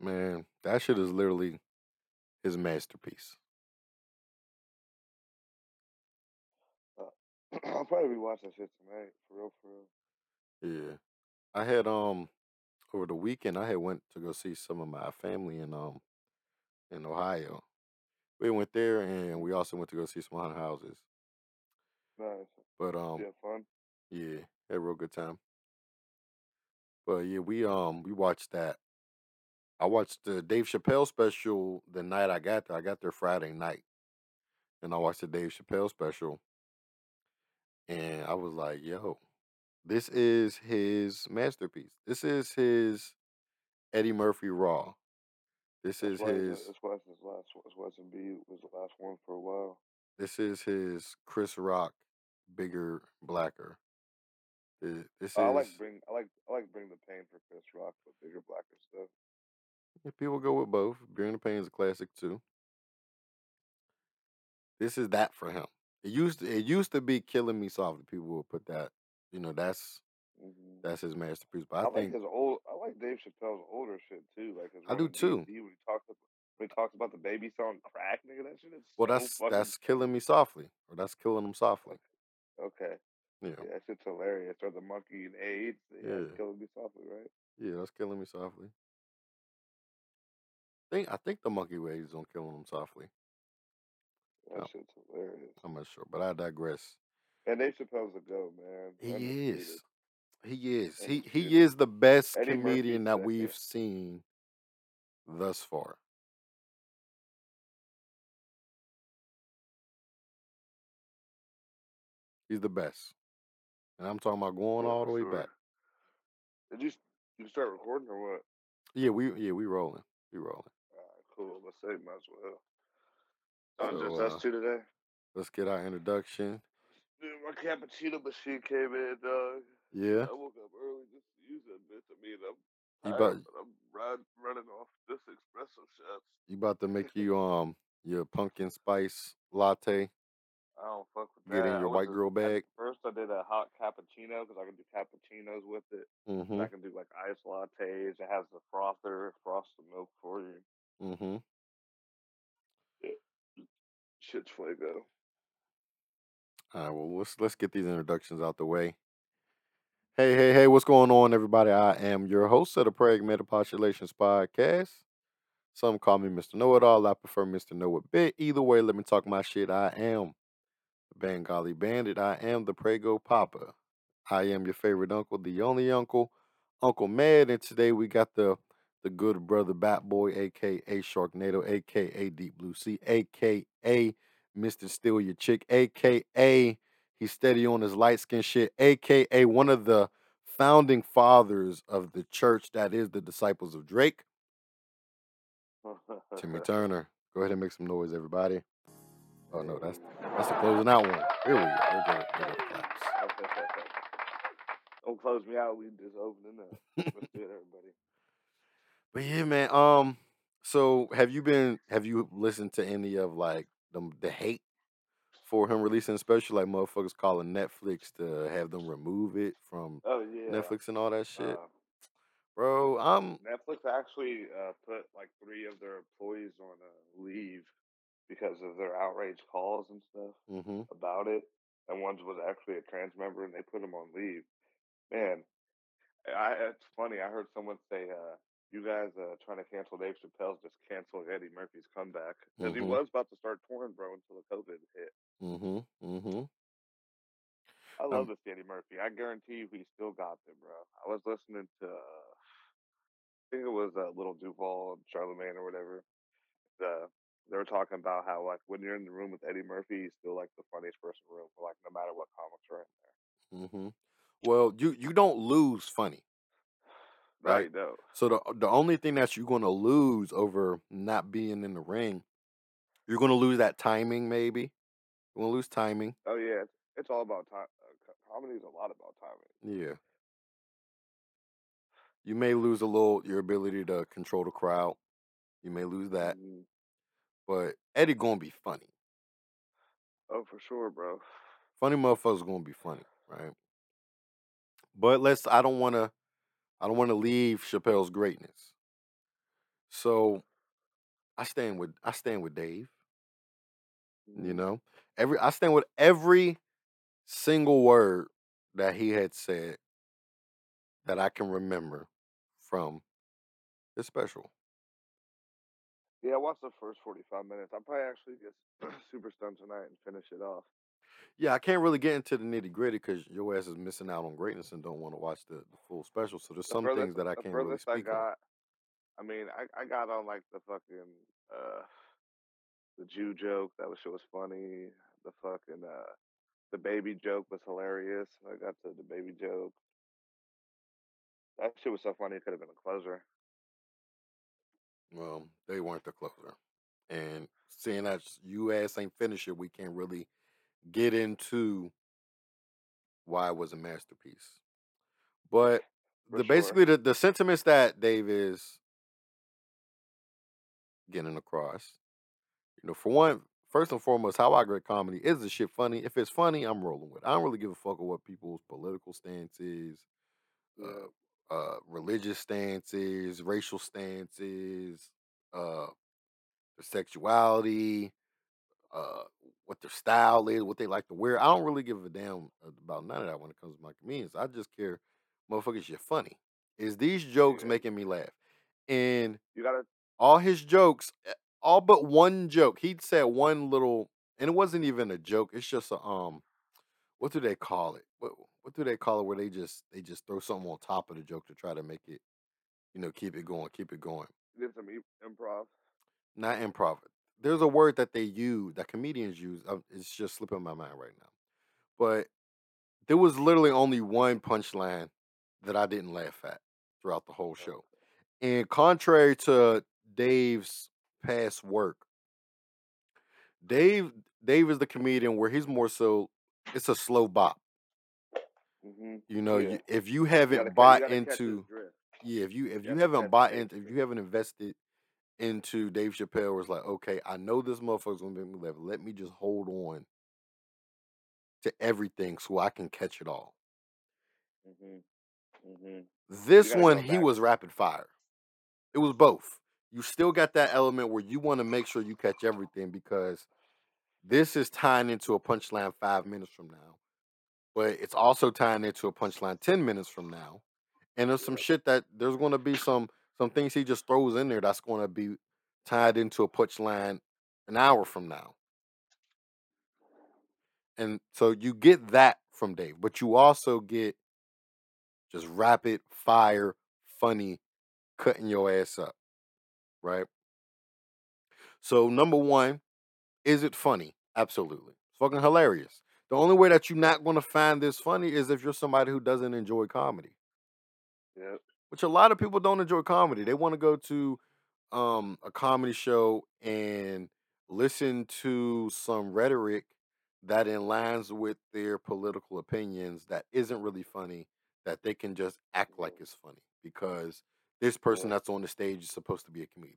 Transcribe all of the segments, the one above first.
Man, that shit is literally his masterpiece. I'll probably be watching shit tonight, for real. Yeah, I had over the weekend I had went to go see some of my family in Ohio. We went there and we also went to go see some haunted houses. Nice, but yeah, fun. Yeah, had a real good time. But yeah, we watched that. I watched the Dave Chappelle special the night I got there. I got there Friday night, and I watched the Dave Chappelle special. And I was like, yo, this is his masterpiece. This is his Eddie Murphy Raw. This is his... That's why his last one for a while. This is his Chris Rock, bigger, blacker. I like Bring the Pain for Chris Rock, but bigger, blacker stuff. Yeah, people go with both. Bring the Pain is a classic, too. This is that for him. It used to be Killing Me Softly. People will put that, that's his masterpiece. But I like Dave Chappelle's older shit too. Like I do too. When he talks about the baby selling crack, nigga, that shit is. Well, so that's Killing Me Softly, or that's Killing Him Softly. Okay. Yeah, that shit's hilarious. Or the monkey and AIDS. Yeah. That's Killing Me Softly, right? Yeah, that's Killing Me Softly. I think the monkey with AIDS on Killing Him Softly. That shit's hilarious. I'm not sure, but I digress. And Dave Chappelle's a goat, man. He is. He is the best Eddie comedian that we've seen thus far. He's the best. And I'm talking about going all the way back. Did you start recording or what? Yeah, we rolling. We rolling. All right, cool. Let's say might as well. So, just us two today. Let's get our introduction. Dude, my cappuccino machine came in, dog. Yeah. I woke up early just to use that bitch. I mean, I'm running off this espresso shots. You about to make you your pumpkin spice latte? I don't fuck with that. Get in your white girl bag. First, I did a hot cappuccino because I can do cappuccinos with it. Mm-hmm. I can do like iced lattes. It has the frother, frost the milk for you. Mm-hmm. Shit's Fuego. All right, well, let's get these introductions out the way. Hey, what's going on, everybody? I am your host of the Pragmatic Postulations podcast. Some call me Mr. Know-It-All. I prefer Mr. Know-It-Bit. Either way, let me talk my shit. I am the Bengali Bandit. I am the Prego Papa. I am your favorite uncle, the only uncle, Uncle Mad. And today we got the good brother Bat Boy, a.k.a. Sharknado, a.k.a. Deep Blue Sea, a.k.a. Mr. Steal Your Chick, a.k.a. he's steady on his light-skinned shit, a.k.a. one of the founding fathers of the church that is the Disciples of Drake. Timmy Turner. Go ahead and make some noise, everybody. Oh, no, that's the closing out one. Here we go. Don't close me out. We just opening up. Let's do it, everybody. But yeah, man. So have you listened to any of like the hate for him releasing a special? Like motherfuckers calling Netflix to have them remove it from Netflix and all that shit. Bro, Netflix actually put like 3 of their employees on leave because of their outrage calls and stuff about it. And one was actually a trans member, and they put them on leave. Man, it's funny. I heard someone say, you guys trying to cancel Dave Chappelle's just canceled Eddie Murphy's comeback. Because he was about to start touring, bro, until the COVID hit. I love this Eddie Murphy. I guarantee you he still got them, bro. I was listening to, I think it was Little Duval, Charlemagne or whatever. They were talking about how, like, when you're in the room with Eddie Murphy, he's still, like, the funniest person in the room, like, no matter what comics are in there. Well, you don't lose funny. Right. No. So the only thing that you're going to lose over not being in the ring, you're going to lose that timing, maybe. You're going to lose timing. Oh, yeah. It's all about time. Comedy is a lot about timing. Yeah. You may lose your ability to control the crowd. You may lose that. But Eddie going to be funny. Oh, for sure, bro. Funny motherfuckers going to be funny, right? But I don't want to leave Chappelle's greatness. So I stand with Dave. You know, I stand with every single word that he had said that I can remember from his special. Yeah, I watched the first 45 minutes. I'll probably actually get super stunned tonight and finish it off. Yeah, I can't really get into the nitty-gritty because your ass is missing out on greatness and don't want to watch the full special. So there's some things that I can't really speak on. I mean, I got on like the fucking the Jew joke. That shit was funny. The fucking the baby joke was hilarious. I got to the baby joke. That shit was so funny. It could have been a closer. Well, they weren't the closer. And seeing that you ass ain't finished it, we can't really get into why it was a masterpiece. But basically the sentiments that Dave is getting across, you know, for one, first and foremost, how I grade comedy is the shit funny. If it's funny, I'm rolling with it. I don't really give a fuck what people's political stance is, religious stances, racial stances, their sexuality, what their style is, what they like to wear. I don't really give a damn about none of that when it comes to my comedians. I just care, motherfuckers, you're funny. Is these jokes making me laugh? And all his jokes, all but one joke, he'd said one little, and it wasn't even a joke. It's just a, what do they call it? What do they call it where they just throw something on top of the joke to try to make it, you know, keep it going. There's some improv. Not improv. There's a word that they use, that comedians use. It's just slipping my mind right now. But there was literally only one punchline that I didn't laugh at throughout the whole show. And contrary to Dave's past work, Dave is the comedian where he's more so, it's a slow bop. Mm-hmm. You know, if you haven't bought into, if you haven't invested into Dave Chappelle, was like, okay, I know this motherfucker's gonna make me laugh. Let me just hold on to everything so I can catch it all. Mm-hmm. Mm-hmm. This one, he was rapid fire. It was both. You still got that element where you want to make sure you catch everything because this is tying into a punchline 5 minutes from now, but it's also tying into a punchline 10 minutes from now. And there's some shit that there's going to be some things he just throws in there that's going to be tied into a punchline an hour from now. And so you get that from Dave, but you also get just rapid fire, funny, cutting your ass up, right? So number one, is it funny? Absolutely. It's fucking hilarious. The only way that you're not going to find this funny is if you're somebody who doesn't enjoy comedy. Yep. Which a lot of people don't enjoy comedy. They want to go to a comedy show and listen to some rhetoric that aligns with their political opinions that isn't really funny, that they can just act like it's funny because this person that's on the stage is supposed to be a comedian.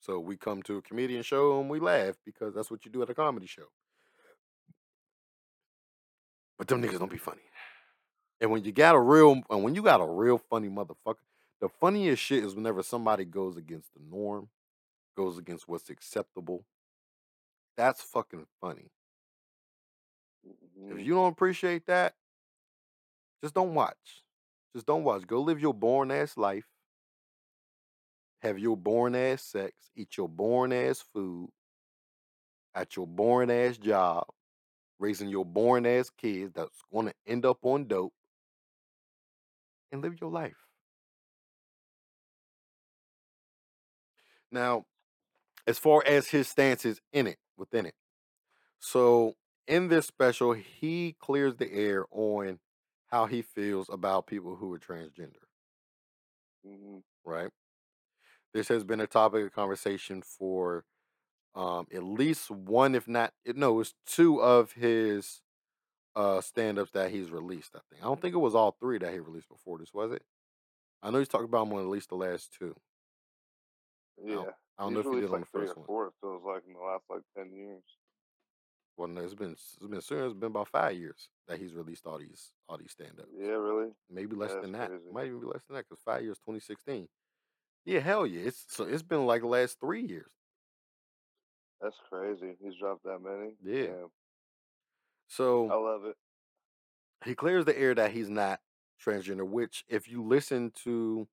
So we come to a comedian show and we laugh because that's what you do at a comedy show. But them niggas don't be funny. And when you got a real funny motherfucker, the funniest shit is whenever somebody goes against the norm, goes against what's acceptable. That's fucking funny. If you don't appreciate that, just don't watch. Just don't watch. Go live your boring ass life. Have your boring ass sex. Eat your boring ass food. At your boring ass job. Raising your boring-ass kids that's going to end up on dope, and live your life. Now, as far as his stances within it. So, in this special, he clears the air on how he feels about people who are transgender. Mm-hmm. Right? This has been a topic of conversation for at least one, if not, no, it's two of his stand-ups that he's released, I think. I don't think it was all three that he released before this, was it? I know he's talking about him on at least the last two. Yeah. I don't know if he did on the first one. Four, so it was like in the last 10 years. Well, no, it's been soon. It's been about 5 years that he's released all these stand-ups. Yeah, really? Maybe less than that. Crazy. Might even be less than that because 5 years, 2016. Yeah, hell yeah. It's been like the last 3 years. That's crazy. He's dropped that many. Yeah. Damn. So I love it. He clears the air that he's not transgender, which if you listen to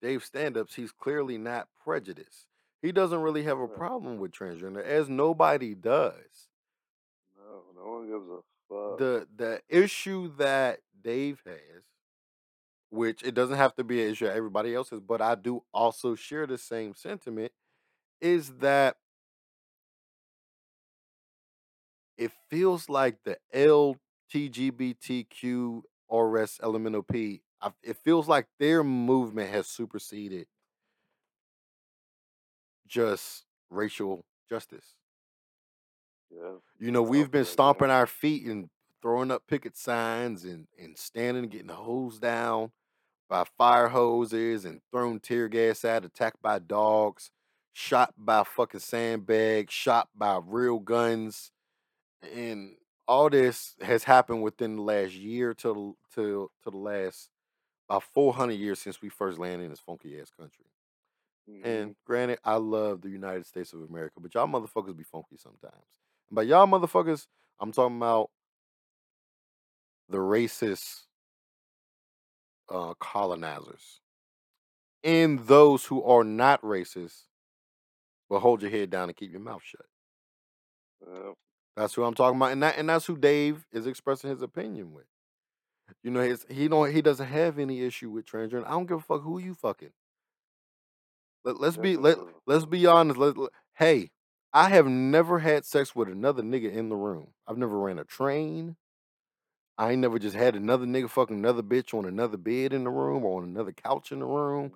Dave's stand-ups, he's clearly not prejudiced. He doesn't really have a problem with transgender, as nobody does. No, no one gives a fuck. The issue that Dave has, which it doesn't have to be an issue that everybody else has, but I do also share the same sentiment, is that it feels like the LGBTQ+RS it feels like their movement has superseded just racial justice. Yeah. You know, we've been stomping our feet and throwing up picket signs and standing and getting hosed down by fire hoses and thrown tear gas at, attacked by dogs, shot by fucking sandbags, shot by real guns. And all this has happened within the last year to the last about 400 years since we first landed in this funky ass country. Mm-hmm. And granted, I love the United States of America, but y'all motherfuckers be funky sometimes. And by y'all motherfuckers, I'm talking about the racist colonizers and those who are not racist, but hold your head down and keep your mouth shut. That's who I'm talking about, and that's who Dave is expressing his opinion with. You know, he doesn't have any issue with transgender. I don't give a fuck who you fucking. Let's be honest. Hey, I have never had sex with another nigga in the room. I've never ran a train. I ain't never just had another nigga fucking another bitch on another bed in the room or on another couch in the room.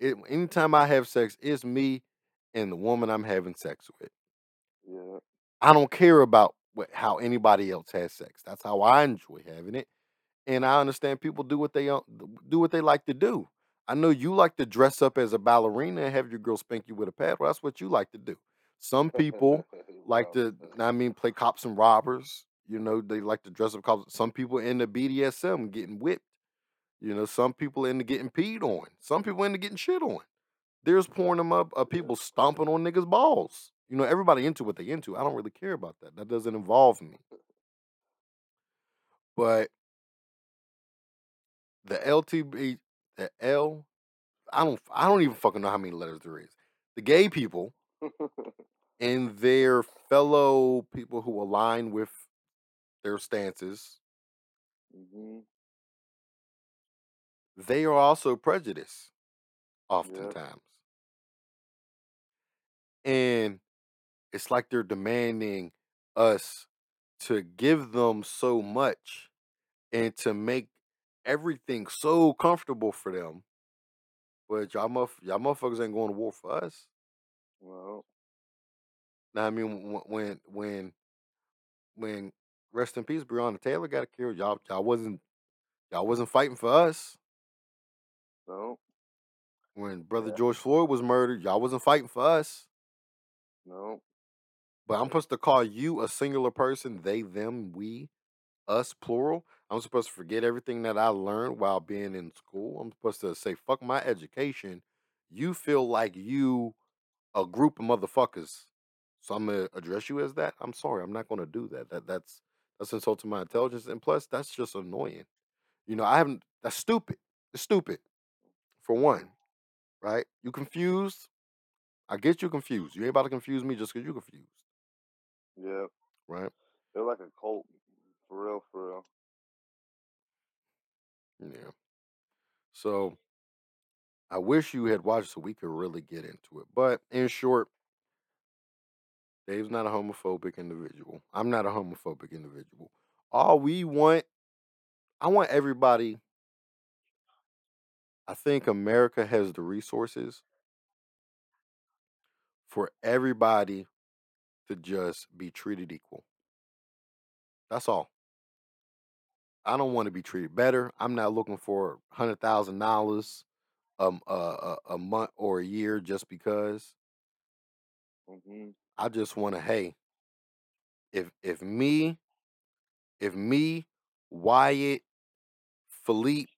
Anytime I have sex, it's me and the woman I'm having sex with. Yeah. I don't care about how anybody else has sex. That's how I enjoy having it, and I understand people do what they like to do. I know you like to dress up as a ballerina and have your girl spank you with a paddle. That's what you like to do. Some people like to, play cops and robbers. You know, they like to dress up cops. Some people into BDSM, getting whipped. You know, some people into getting peed on. Some people into getting shit on. There's pouring them up of people stomping on niggas' balls. You know, everybody into what they into. I don't really care about that. That doesn't involve me. But I don't even fucking know how many letters there is. The gay people and their fellow people who align with their stances, they are also prejudiced oftentimes. Yep. And it's like they're demanding us to give them so much and to make everything so comfortable for them. But y'all motherfuckers ain't going to war for us. Well, now I mean, when rest in peace, Breonna Taylor got killed, y'all wasn't fighting for us. No. When brother George Floyd was murdered, y'all wasn't fighting for us. No. But I'm supposed to call you a singular person, they, them, we, us, plural. I'm supposed to forget everything that I learned while being in school. I'm supposed to say, fuck my education. You feel like you a group of motherfuckers, so I'm going to address you as that? I'm sorry, I'm not going to do that. That's insulting my intelligence, and plus, that's just annoying. You know, that's stupid. It's stupid, for one, right? You confused? I get you confused. You ain't about to confuse me just because you confused. Yeah. Right? They're like a cult, for real, for real. Yeah. So, I wish you had watched so we could really get into it. But, in short, Dave's not a homophobic individual. I'm not a homophobic individual. I want everybody. I think America has the resources for everybody to just be treated equal. That's all. I don't want to be treated better. I'm not looking for $100,000 a month or a year just because. I just want to. Hey, if me, Wyatt, Philippe,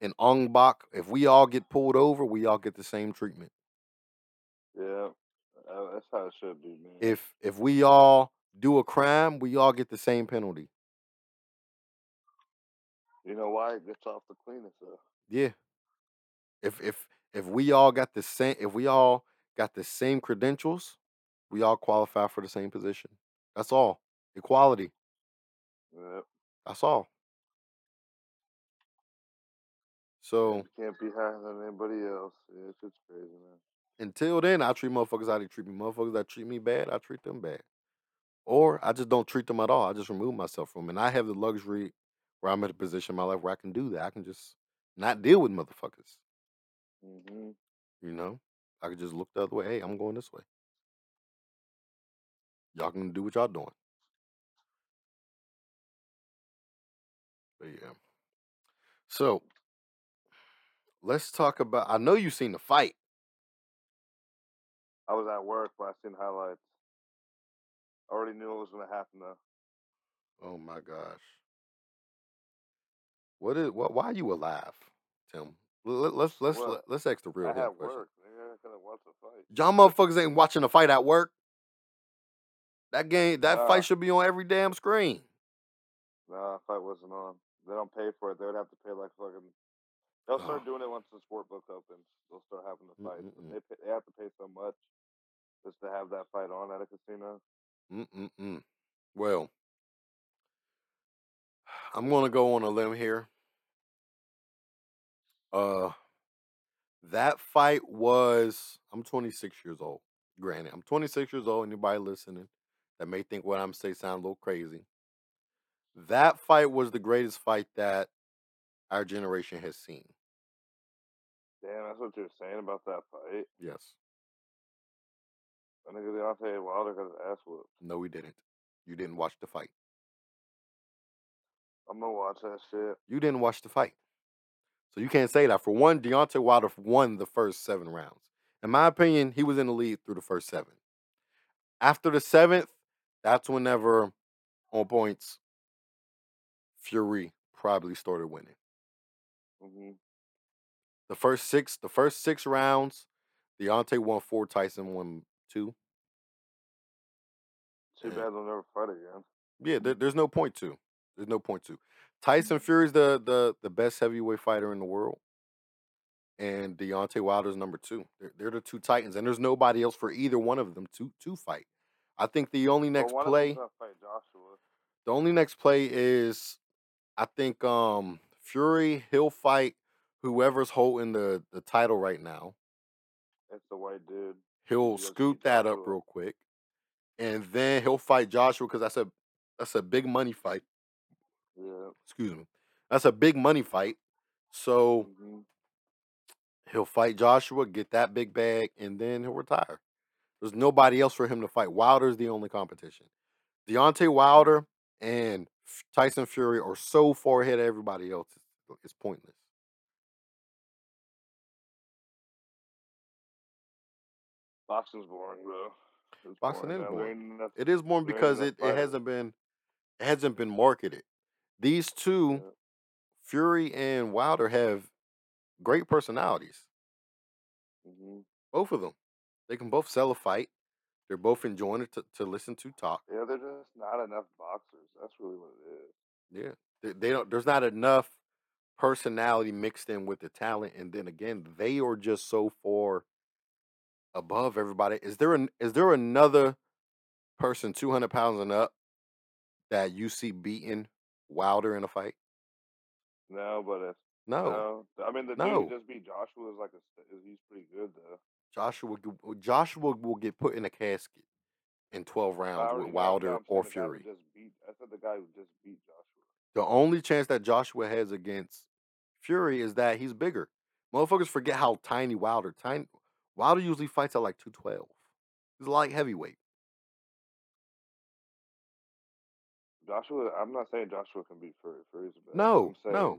and Ong Bak, if we all get pulled over, we all get the same treatment. Yeah, that's how it should be, man. If we all do a crime, we all get the same penalty. You know why? It gets off the cleanest though. Yeah. If we all got the same, if we all got the same credentials, we all qualify for the same position. That's all. Equality. Yep. That's all. So you can't be higher than anybody else. Yeah, it's just crazy, man. Until then, I treat motherfuckers how they treat me. Motherfuckers that treat me bad, I treat them bad. Or I just don't treat them at all. I just remove myself from them. And I have the luxury where I'm at a position in my life where I can do that. I can just not deal with motherfuckers. Mm-hmm. You know? I can just look the other way. Hey, I'm going this way. Y'all can do what y'all doing. But yeah. So, let's talk about... I know you've seen the fight. I was at work, but I seen highlights. I already knew it was going to happen, though. Oh, my gosh. Why are you alive, Tim? Let's ask the real question. I have work. They're not going to watch the fight. Y'all motherfuckers ain't watching the fight at work. That fight should be on every damn screen. Nah, the fight wasn't on. They don't pay for it. They would have to pay like fucking... They'll start doing it once the sport book opens. They'll start having the fight. Mm-mm-mm. They have to pay so much just to have that fight on at a casino. Mm-mm-mm. Well, I'm going to go on a limb here. That fight was... I'm 26 years old. Granted, I'm 26 years old. Anybody listening that may think what I'm saying sounds a little crazy. That fight was the greatest fight that our generation has seen. Damn, that's what you're saying about that fight? Yes. I think Deontay Wilder got his ass whooped. No, he didn't. You didn't watch the fight. I'm gonna watch that shit. You didn't watch the fight. So you can't say that. For one, Deontay Wilder won the first 7 rounds. In my opinion, he was in the lead through the first 7. After the 7th, that's whenever, on points, Fury probably started winning. Mm-hmm. The first six rounds, Deontay won 4, Tyson won 2. Too bad they'll never fight again. Yeah, there's no point to. There's no point to. Tyson Fury's the best heavyweight fighter in the world, and Deontay Wilder's number 2. They're the two titans, and there's nobody else for either one of them to fight. I think the only next play. The only next play is, I think Fury, he'll fight whoever's holding the title right now. That's the white dude. He'll scoop that up real quick. And then he'll fight Joshua because that's a big money fight. Yeah. Excuse me. That's a big money fight. So he'll fight Joshua, get that big bag, and then he'll retire. There's nobody else for him to fight. Wilder's the only competition. Deontay Wilder and Tyson Fury are so far ahead of everybody else. It's pointless. Boxing's boring, bro. Boxing is boring. It is boring because it hasn't been marketed. These two, yeah. Fury and Wilder, have great personalities. Mm-hmm. Both of them. They can both sell a fight. They're both enjoying it to listen to talk. Yeah, there's just not enough boxers. That's really what it is. Yeah. They don't. There's not enough personality mixed in with the talent. And then again, they are just so far above everybody. Is there another person 200 pounds and up that you see beating Wilder in a fight? No, but it's... No. I mean, the dude who just beat Joshua is like he's pretty good, though. Joshua will get put in a casket in 12 rounds with Wilder or Fury. I said the guy who just beat Joshua. The only chance that Joshua has against Fury is that he's bigger. Motherfuckers forget how tiny Wilder. Wilder usually fights at like 212. He's a light heavyweight. Joshua, I'm not saying Joshua can beat Fury. Fury's better. No.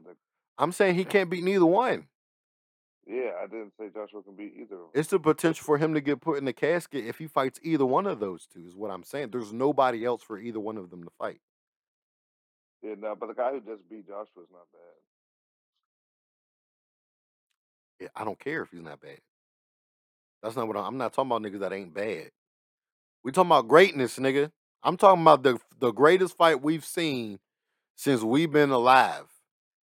I'm saying he can't beat neither one. Yeah, I didn't say Joshua can beat either of them. It's the potential for him to get put in the casket if he fights either one of those two, is what I'm saying. There's nobody else for either one of them to fight. Yeah, no, but the guy who just beat Joshua is not bad. I don't care if he's not bad. That's not what I'm not talking about niggas that ain't bad. We talking about greatness, nigga. I'm talking about the greatest fight we've seen since we've been alive.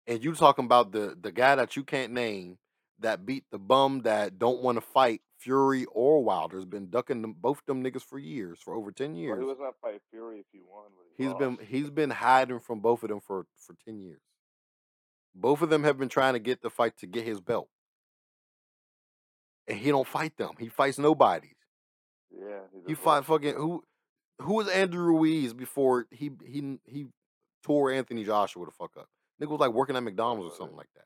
And you talking about the guy that you can't name that beat the bum that don't want to fight Fury or Wilder's been ducking them, both them niggas for years, for over 10 years. Well, he was not fighting Fury if he won. He's been hiding from both of them for 10 years. Both of them have been trying to get the fight to get his belt. And he don't fight them. He fights nobody. Yeah. He fight fucking who was Andrew Ruiz before he tore Anthony Joshua the fuck up. Nigga was like working at McDonald's or something like that.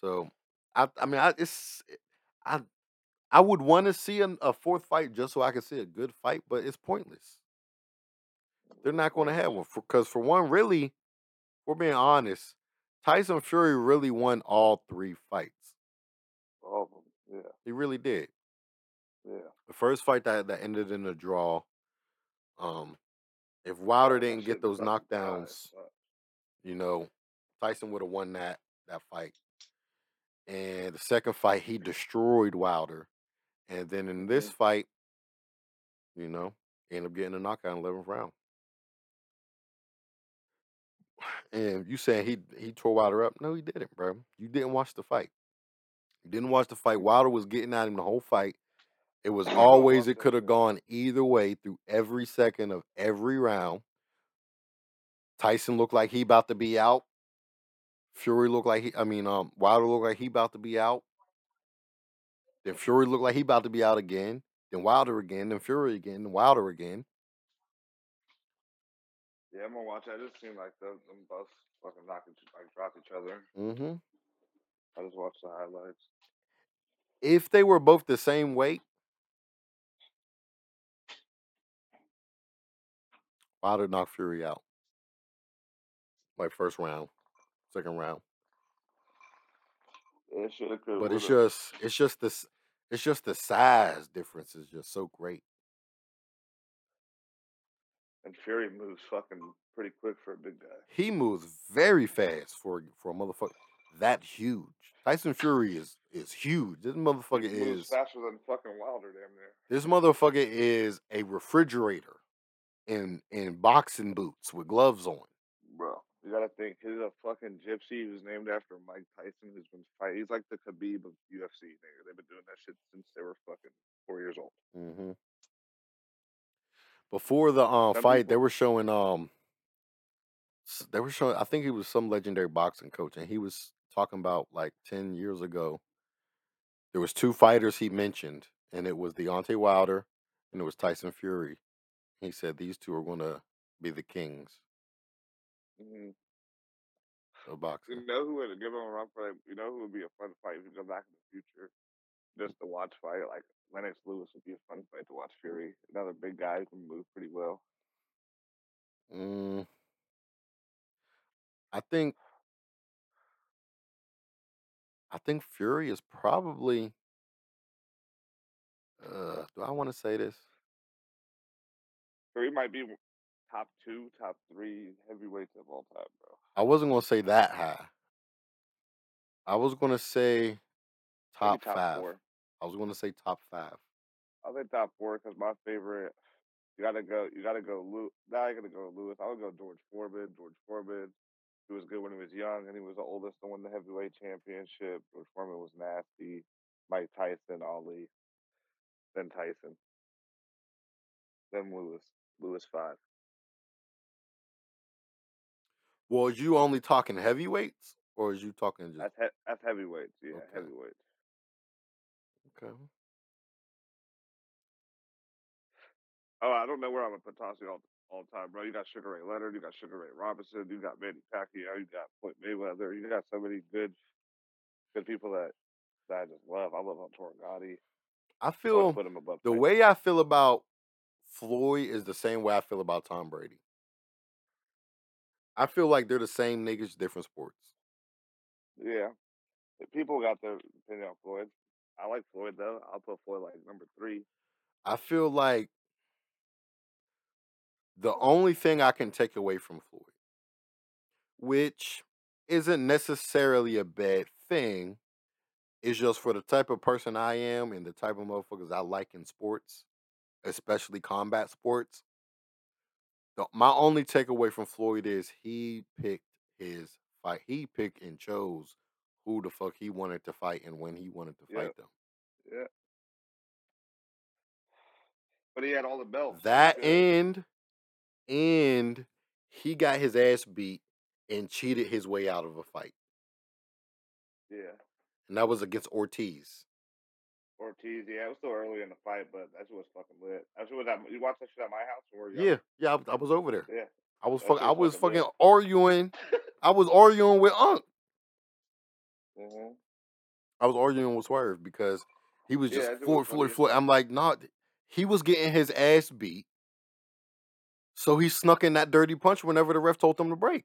So, I would want to see a fourth fight just so I could see a good fight, but it's pointless. They're not going to have one because for one, really, if we're being honest, Tyson Fury really won all three fights. All of them, yeah. He really did. Yeah. The first fight that ended in a draw. If Wilder didn't get those knockdowns, Tyson would have won that fight. And the second fight, he destroyed Wilder. And then in this fight, he ended up getting a knockout in the 11th round. And you saying he tore Wilder up? No, he didn't, bro. You didn't watch the fight. You didn't watch the fight. Wilder was getting at him the whole fight. It was always, it could have gone either way through every second of every round. Tyson looked like he about to be out. Fury looked like Wilder looked like he about to be out. Then Fury looked like he about to be out again. Then Wilder again. Then Fury again. Then Wilder again. Yeah, I'm gonna watch it. It just seemed like them both fucking dropped each other. I just watched the highlights. If they were both the same weight, Wilder knocked Fury out. Like first round. Second round. But it's just the size difference is just so great. And Fury moves fucking pretty quick for a big guy. He moves very fast for a motherfucker that huge. Tyson Fury is huge. This motherfucker moves faster than fucking Wilder, damn near. This motherfucker is a refrigerator in boxing boots with gloves on. Bro. You gotta think, he's a fucking gypsy who's named after Mike Tyson, who's been fighting. He's like the Khabib of UFC, nigga. They've been doing that shit since they were fucking 4 years old. Mm-hmm. Before the fight, they were showing. I think he was some legendary boxing coach, and he was talking about like 10 years ago. There was two fighters he mentioned, and it was Deontay Wilder, and it was Tyson Fury. He said these two are gonna be the kings. Mm-hmm. Boxing. You know who would give him a run for it? You know who would be a fun fight if you go back in the future, just to watch fight? Like Lennox Lewis would be a fun fight to watch. Fury, another big guy who can move pretty well. I think Fury is probably. Do I want to say this? Fury might be top 2, top 3 heavyweights of all time, bro. I wasn't going to say that high. I was going to say top 5. 4. I was going to say top 5. I'll say top 4 because my favorite, you got to go Lewis. Now I got to go Lewis. I would go George Foreman. George Foreman, he was good when he was young, and he was the oldest to win the heavyweight championship. George Foreman was nasty. Mike Tyson, Ali. Then Tyson. Then Lewis. Lewis 5. Well, is you only talking heavyweights, or is you talking just... That's heavyweights, yeah, okay. Heavyweights. Okay. Oh, I don't know where I'm going to put Tassi all the time, bro. You got Sugar Ray Leonard, you got Sugar Ray Robinson, you got Manny Pacquiao, you got Floyd Mayweather, you got so many good people that I just love. I love Antonio Gotti. I feel the way I feel about Floyd is the same way I feel about Tom Brady. I feel like they're the same niggas, different sports. Yeah. People got their opinion on Floyd. I like Floyd, though. I'll put Floyd like number 3. I feel like the only thing I can take away from Floyd, which isn't necessarily a bad thing, is just for the type of person I am and the type of motherfuckers I like in sports, especially combat sports, my only takeaway from Floyd is he picked his fight. He picked and chose who the fuck he wanted to fight and when he wanted to fight them. Yeah. But he had all the belts. And he got his ass beat and cheated his way out of a fight. Yeah. And that was against Ortiz. Yeah, it was still early in the fight, but that shit was fucking lit. You watched that shit at my house? Or yeah, I was over there. Yeah, I was fucking arguing. I was arguing with Unc. Mm-hmm. I was arguing with Swerve because he was just Floyd. I'm like, nah, he was getting his ass beat, so he snuck in that dirty punch whenever the ref told him to break.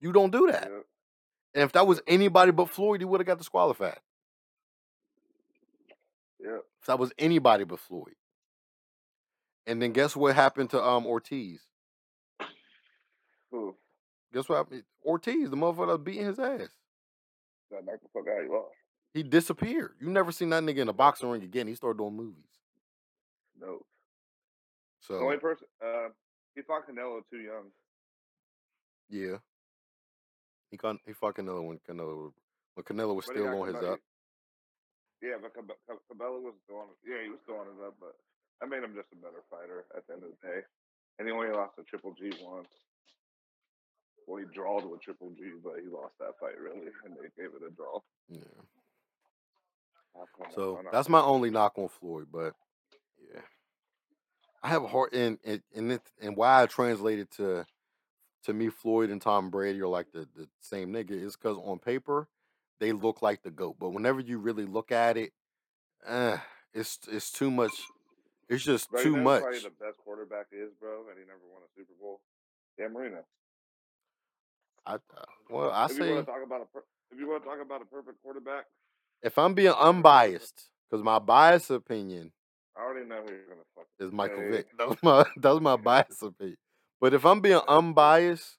You don't do that. Yep. And if that was anybody but Floyd, he would have got disqualified. Yeah. If that was anybody but Floyd. And then guess what happened to Ortiz? Who? Guess what happened? Ortiz, the motherfucker beating his ass. That knocked the fuck out, he lost. He disappeared. You never seen that nigga in a boxing ring again. He started doing movies. No. So the only person he fought Canelo too young. Yeah. He fought Canelo when Canelo was still on his up. Yeah, but Cabello was still on. Yeah, he was still on it up, but that made him just a better fighter at the end of the day. And he only lost to Triple G once. Well, he drawed with Triple G, but he lost that fight really, and they gave it a draw. Yeah. So that's my only knock on Floyd, but yeah, I have a hard and why I translated to me Floyd and Tom Brady are like the same nigga is because on paper, they look like the GOAT, but whenever you really look at it, it's too much. It's just too much. Probably the best quarterback is, bro, and he never won a Super Bowl. Dan Marino. If you want to talk about a perfect quarterback, if I'm being unbiased, because my biased opinion, I already know who you're gonna fuck is Michael Vick. That was my biased opinion. But if I'm being unbiased,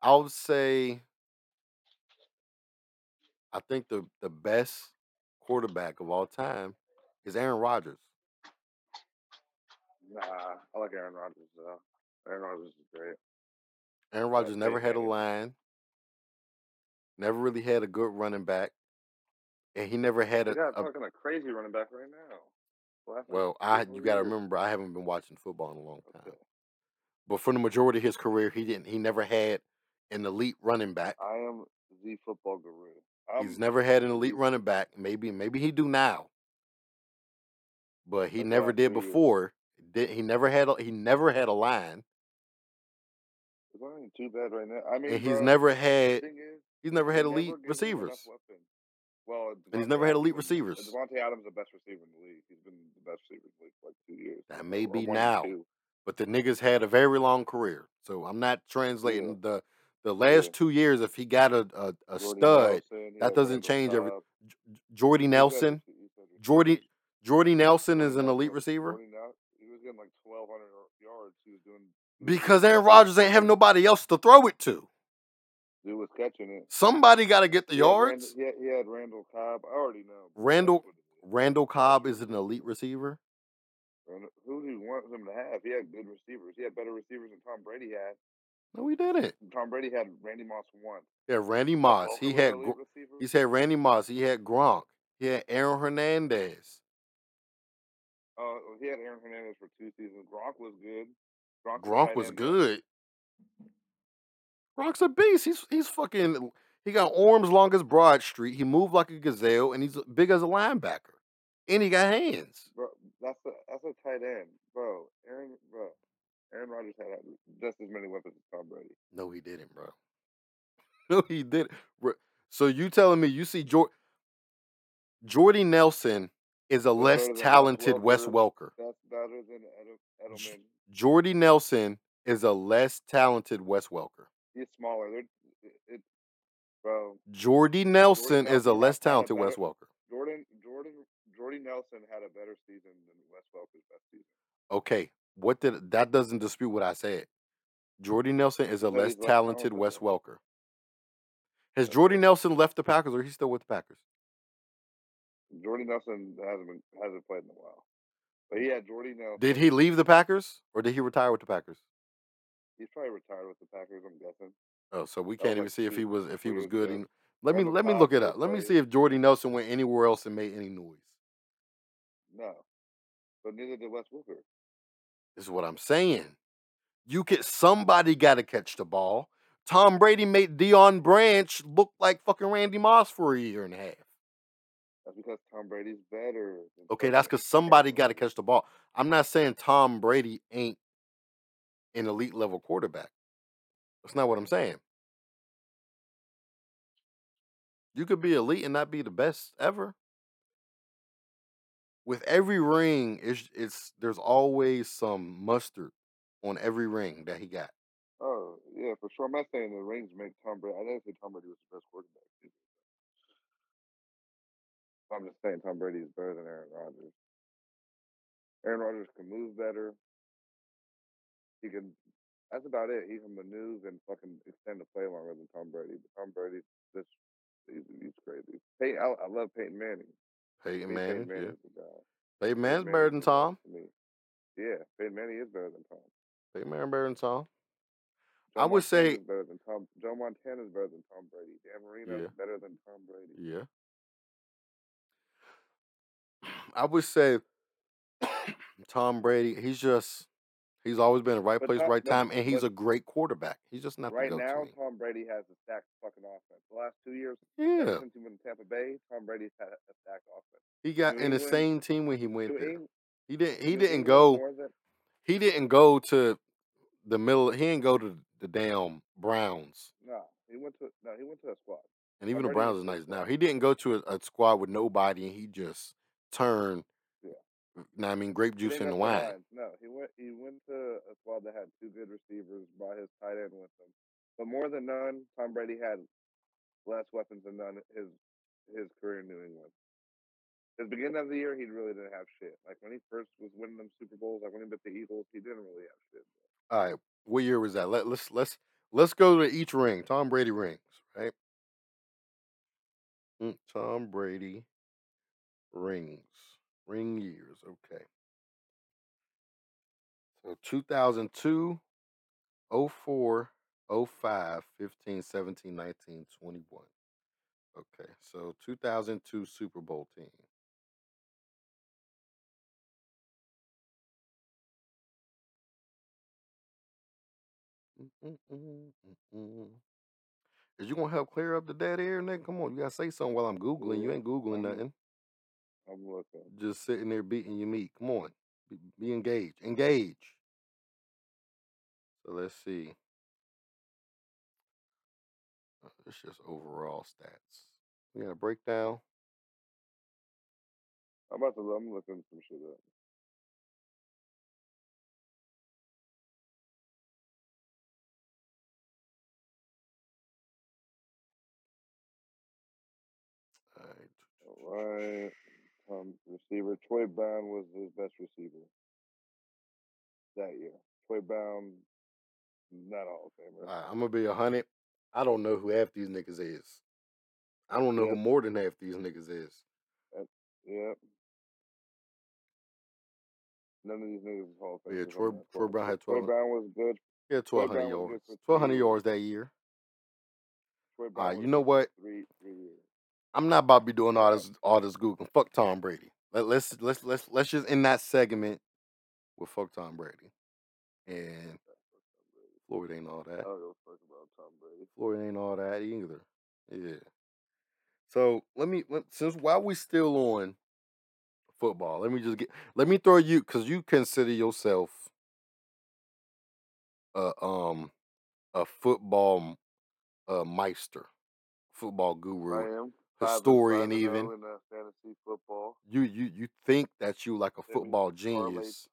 I would say. I think the best quarterback of all time is Aaron Rodgers. Nah, I like Aaron Rodgers, though. Aaron Rodgers is great. Aaron Rodgers never had a line, never really had a good running back, and he never had a... Yeah, I'm talking a crazy running back right now. Well, you got to remember, I haven't been watching football in a long time. Okay. But for the majority of his career, he never had an elite running back. I am the football guru. He's never had an elite running back. Maybe he do now, but he never did before. He never had a line. It's not even too bad right now. I mean, and he's never had elite receivers. Well, and he's never had elite receivers. Devontae Adams the best receiver in the league. He's been the best receiver in the league for like 2 years. That may be now, but the niggas had a very long career. So I'm not translating the last 2 years, if he got a stud, Nelson, that doesn't change everything. Jordy Nelson is an elite receiver. He was getting like 1,200 yards. He was doing because Aaron Rodgers ain't have nobody else to throw it to. He was catching it. Somebody got to get the yards. Yeah, he had Randall Cobb. I already know. Randall Cobb is an elite receiver. Who do you want him to have? He had good receivers. He had better receivers than Tom Brady had. No, he didn't. Tom Brady had Randy Moss once. Yeah, Randy Moss. He had Randy Moss. He had Gronk. He had Aaron Hernandez. He had Aaron Hernandez for 2 seasons. Gronk was good. Gronk was good. Gronk's a beast. He's fucking. He got arms long as Broad Street. He moved like a gazelle, and he's big as a linebacker. And he got hands. Bro, that's a tight end, bro. Aaron Rodgers had just as many weapons as Tom Brady. No, he didn't, bro. No, he didn't. So you telling me you see Jordy Nelson is a less talented Wes Welker. That's better than Edelman. Jordy Nelson is a less talented Wes Welker. He's smaller. Jordy Nelson is a less talented Wes Welker. Jordy Nelson had a better season than Wes Welker's best season. Okay. What did that doesn't dispute what I said. Jordy Nelson is a less talented Wes Welker. Has Jordy Nelson left the Packers, or he's still with the Packers? Jordy Nelson hasn't played in a while. But yeah, Jordy Nelson. Did he leave the Packers, or did he retire with the Packers? He's probably retired with the Packers, I'm guessing. Oh, so we can't even see if he was good. And let me look it up. Let me see if Jordy Nelson went anywhere else and made any noise. No, but neither did Wes Welker. This is what I'm saying. Somebody got to catch the ball. Tom Brady made Deion Branch look like fucking Randy Moss for a year and a half. That's because Tom Brady's better. Okay, that's because somebody got to catch the ball. I'm not saying Tom Brady ain't an elite level quarterback. That's not what I'm saying. You could be elite and not be the best ever. With every ring, there's always some mustard on every ring that he got. Oh, yeah, for sure. I'm not saying the rings make Tom Brady. I didn't say Tom Brady was the best quarterback. I'm just saying Tom Brady is better than Aaron Rodgers. Aaron Rodgers can move better. He can. That's about it. He can maneuver and fucking extend the play longer than Tom Brady. But Tom Brady, he's crazy. Peyton, I love Peyton Manning. Peyton Manning, yeah. Peyton Manning's better than Tom. Yeah, Peyton Manning is better than Tom. Peyton Manning better than Tom. I would say better than Tom. Joe Montana is better than Tom Brady. Dan Marino is better than Tom Brady. Yeah. I would say Tom Brady. He's always been in the right place, right time, and he's a great quarterback. He's just not right the go-to. Right now, Tom Brady has a stacked fucking offense. The last 2 years, since he went to Tampa Bay, Tom Brady's had a stacked offense. He got in the same team when he went there. He didn't go to the middle. He didn't go to the damn Browns. No, he went to a squad. And even the Browns is nice now. He didn't go to a squad with nobody, and he just turned. No, I mean grape juice in the wine. No, he went to a squad that had two good receivers, brought his tight end with him. But more than none, Tom Brady had less weapons than none his career in New England. At the beginning of the year, he really didn't have shit. Like when he first was winning them Super Bowls, like when he beat the Eagles, he didn't really have shit. All right, what year was that? Let's go to each ring. Tom Brady rings, right? Tom Brady rings. Ring years, okay. So 2002, 04, 05, 15, 17, 19, 21. Okay, so 2002 Super Bowl team. Is you gonna help clear up the dead air, nigga? Come on, you gotta say something while I'm Googling. You ain't Googling nothing. I'm looking. Just sitting there beating your meat. Come on. Be engaged. Engage. So let's see. It's just overall stats. We got a breakdown. I'm looking some shit up. All right. Receiver. Troy Brown was his best receiver that year. Troy Brown, not a Hall of Famer. All right, I'm going to be 100. I don't know who half these niggas is. I don't know who more than half these niggas is. Yep. None of these niggas is Hall of Famer. Yeah, Troy Brown had 12. Troy Brown was good. Yeah, 1,200 yards. 1,200 yards that year. All right, you know what? 3 years. I'm not about to be doing all this googling. Fuck Tom Brady. Let's just end that segment with fuck Tom Brady. And Floyd ain't all that. I don't give a fuck about Tom Brady. Floyd ain't all that either. Yeah. So since while we still on football, let me throw you, because you consider yourself a football meister, football guru. I am. Historian, even in fantasy football. You think that you like a football genius.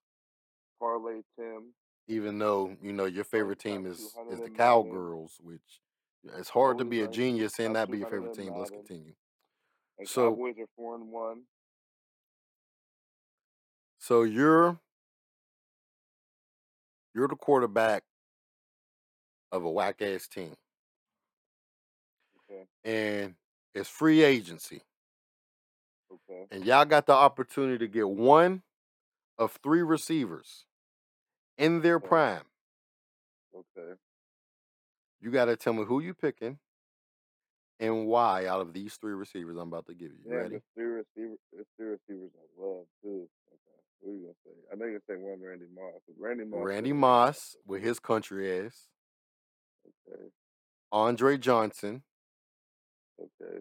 Parlay Tim. Even though you know your favorite team is the Cowgirls, which it's hard to be a genius and not be your favorite team. Let's continue. So Cowboys are 4-1. So you're You're the quarterback of a whack-ass team. Okay. And it's free agency. Okay. And y'all got the opportunity to get one of three receivers in their prime. Okay. You got to tell me who you picking and why out of these three receivers I'm about to give you. Ready? There's three receivers I love, too. Okay. What are you going to say? I know you're going to say one Randy Moss. Randy Moss, with his country ass. Okay. Andre Johnson. Okay.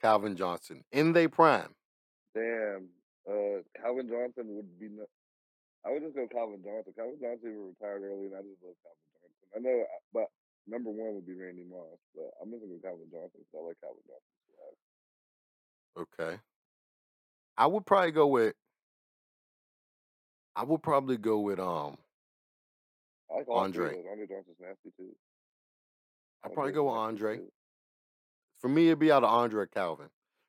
Calvin Johnson. In they prime. Damn. Calvin Johnson would be... I would just go Calvin Johnson. Calvin Johnson retired early, and I just love Calvin Johnson. I know, but number one would be Randy Moss, but I'm just going to go Calvin Johnson because I like Calvin Johnson. Okay. I would probably go with I like Andre. Andre Johnson's nasty too. I'd probably go with Andre. Too. For me, it'd be out of Andre or Calvin,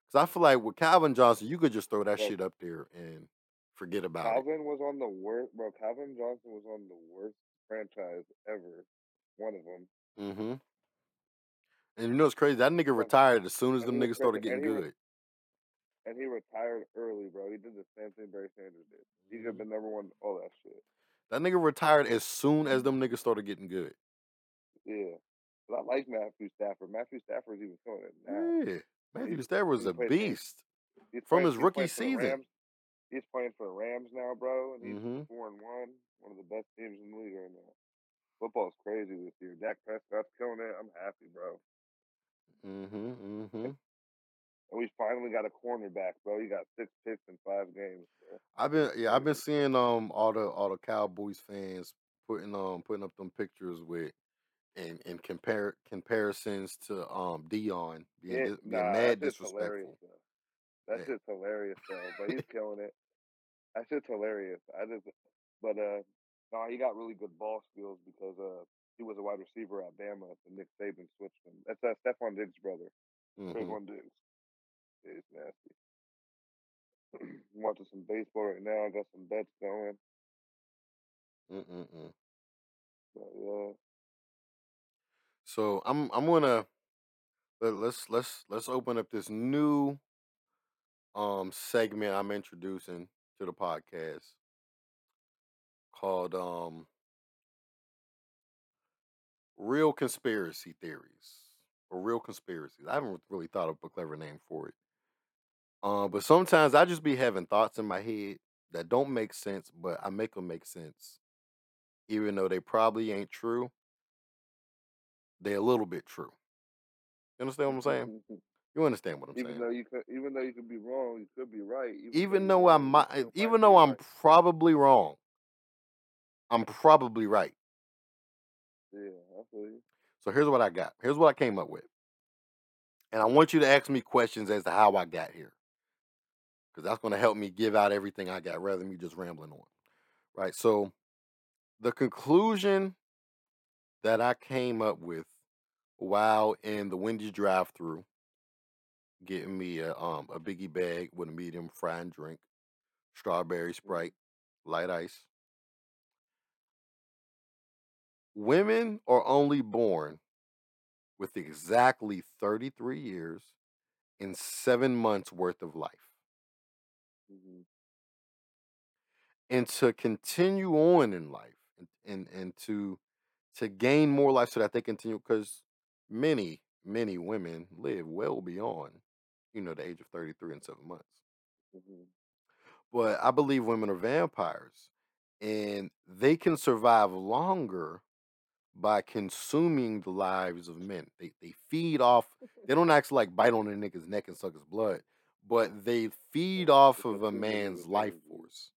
because I feel like with Calvin Johnson, you could just throw that shit up there and forget about it. Calvin was on the worst, bro. Calvin Johnson was on the worst franchise ever. One of them. Mm-hmm. And you know it's crazy? That nigga retired as soon as them niggas started getting good. And he retired early, bro. He did the same thing Barry Sanders did. He could have been number one, all that shit. That nigga retired as soon as them niggas started getting good. Yeah. But I like Matthew Stafford. Matthew Stafford's even killing it now. Yeah. Matthew Stafford's a beast. From his rookie season. He's playing for the Rams now, bro. And he's 4-1. One of the best teams in the league right now. Football's crazy this year. Dak Prescott's killing it. I'm happy, bro. Mm-hmm. And we finally got a cornerback, bro. You got 6 picks in 5 games. Bro. I've been seeing all the Cowboys fans putting up them pictures with and comparisons to Deion being mad disrespectful. That shit's hilarious though. But he's killing it. That shit's hilarious. He got really good ball skills because he was a wide receiver at Bama, and Nick Saban switched him. That's Stephon Diggs' brother. Stephon Diggs. It's nasty. I'm watching some baseball right now. I got some bets going. But, yeah. So I'm gonna let's open up this new segment I'm introducing to the podcast called Real Conspiracy Theories or Real Conspiracies. I haven't really thought of a clever name for it. But sometimes I just be having thoughts in my head that don't make sense, but I make them make sense. Even though they probably ain't true, they're a little bit true. You understand what I'm saying? You understand what I'm saying? Even though you could be wrong, you could be right. Even though I'm probably wrong, I'm probably right. Yeah, I feel you. So here's what I got. Here's what I came up with. And I want you to ask me questions as to how I got here. Because that's going to help me give out everything I got rather than me just rambling on. Right, so the conclusion that I came up with while in the Wendy's drive-thru, getting me a biggie bag with a medium fry and drink, strawberry Sprite, light ice. Women are only born with exactly 33 years and 7 months worth of life. And to continue on in life and to gain more life so that they continue, because many, many women live well beyond, the age of 33 and 7 months. But I believe women are vampires and they can survive longer by consuming the lives of men. They feed off, they don't actually bite on a nigga's neck and suck his blood, but they feed off of a man's life force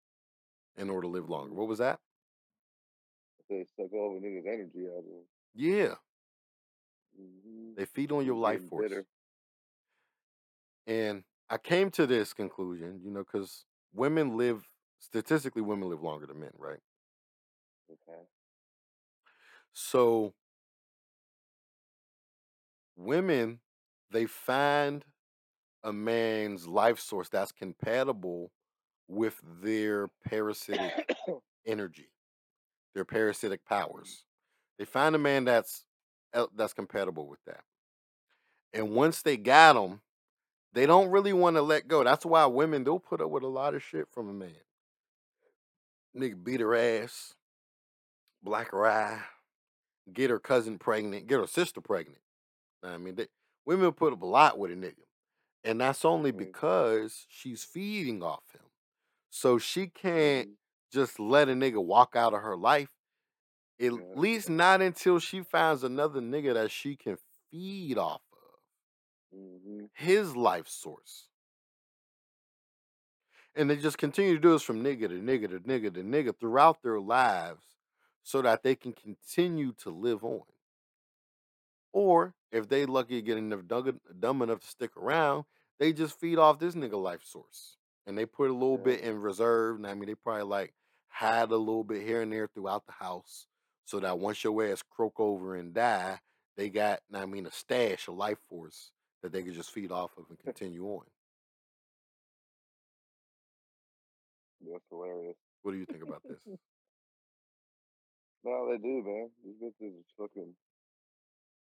in order to live longer. What was that? They suck all the nigga's energy out of them. Yeah. They feed on your life force. Bitter. And I came to this conclusion, because statistically, women live longer than men, right? Okay. So, women, they find a man's life source that's compatible with their parasitic energy. their parasitic powers. They find a man that's compatible with that. And once they got him, they don't really want to let go. That's why women, they'll put up with a lot of shit from a man. Nigga beat her ass, black her eye, get her cousin pregnant, get her sister pregnant. I mean, women put up a lot with a nigga. And that's only because she's feeding off him. So she can't just let a nigga walk out of her life, at least not until she finds another nigga that she can feed off of. Mm-hmm. His life source. And they just continue to do this from nigga to nigga to nigga to nigga throughout their lives so that they can continue to live on. Or if they lucky getting dumb enough to stick around, they just feed off this nigga life source. And they put a little bit in reserve. And I mean, they probably like hide a little bit here and there throughout the house so that once your ass croak over and die, they got, I mean, a stash of life force that they could just feed off of and continue on. That's hilarious. What do you think about this? No, they do, man. These bitches are fucking...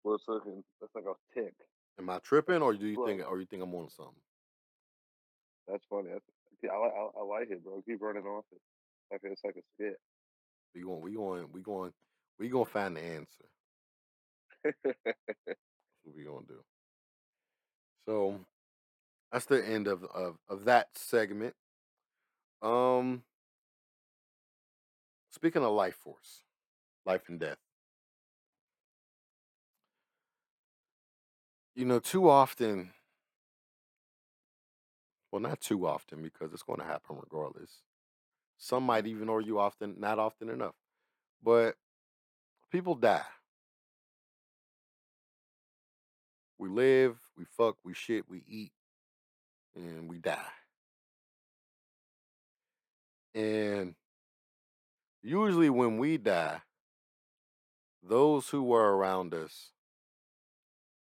Well, it's looking, that's like a tick. Am I tripping, or do you think I'm on something? That's funny. I like it, bro. Keep running off it. Like it's like a spit. We gonna find the answer. That's what we gonna do. So that's the end of that segment. Speaking of life force, life and death. You know, too often, well, not too often, because it's going to happen regardless. Some might even argue often, not often enough. But people die. We live, we fuck, we shit, we eat, and we die. And usually when we die, those who were around us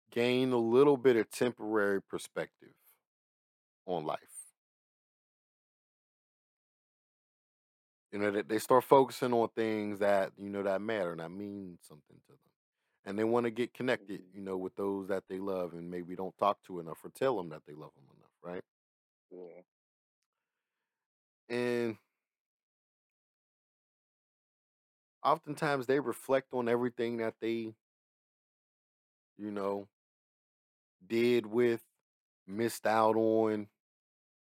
gain a little bit of temporary perspective on life. You know, they start focusing on things that, you know, that matter and that mean something to them. And they want to get connected, you know, with those that they love and maybe don't talk to enough or tell them that they love them enough, right? Yeah. And oftentimes they reflect on everything that they, you know, did with, missed out on,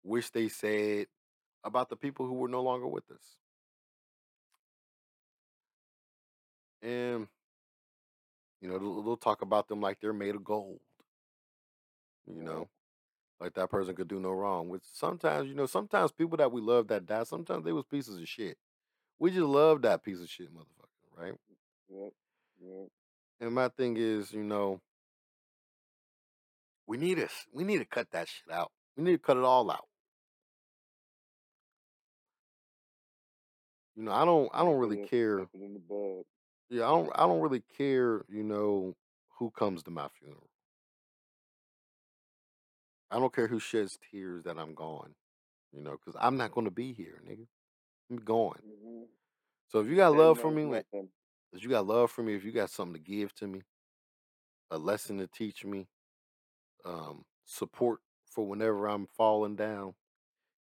wish they said about the people who were no longer with us. And, you know, they'll talk about them like they're made of gold, you know, like that person could do no wrong. Which sometimes, you know, sometimes people that we love that died, sometimes they was pieces of shit. We just love that piece of shit, motherfucker, right? Yeah, yeah. And my thing is, you know, we need to cut that shit out. We need to cut it all out. You know, I don't really care. Yeah, I don't really care, you know, who comes to my funeral. I don't care who sheds tears that I'm gone, you know, because I'm not going to be here, nigga. I'm gone. So if you got love for me, like, if you got love for me, if you got something to give to me, a lesson to teach me, support for whenever I'm falling down,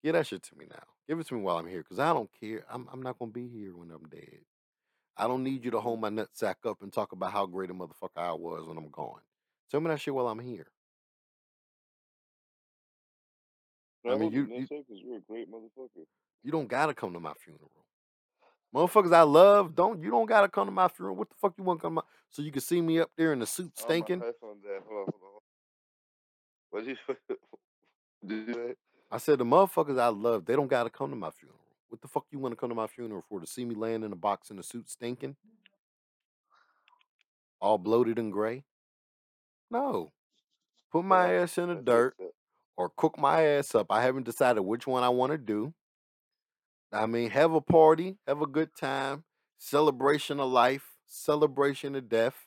give that shit to me now. Give it to me while I'm here, because I don't care. I'm not going to be here when I'm dead. I don't need you to hold my nutsack up and talk about how great a motherfucker I was when I'm gone. Tell me that shit while I'm here. I mean, you're a great motherfucker. You don't got to come to my funeral. Motherfuckers I love, you don't gotta come to my funeral. What the fuck you want to come to my, so you can see me up there in the suit stinking? What you do? I said the motherfuckers I love, they don't gotta come to my funeral. What the fuck you want to come to my funeral for? To see me laying in a box in a suit stinking, all bloated and gray? No, put my ass in the dirt or cook my ass up. I haven't decided which one I want to do. I mean, have a party, have a good time, celebration of life, celebration of death.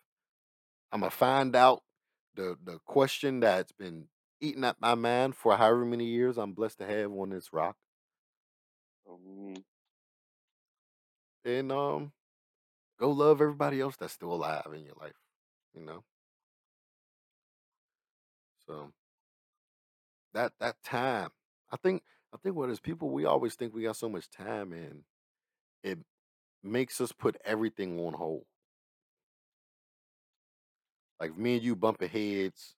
I'm going to find out the question that's been eating at my mind for however many years I'm blessed to have on this rock. And Go love everybody else that's still alive in your life, you know? So that time, I think what is people, we always think we got so much time, and it makes us put everything on hold. Like me and you bumping heads,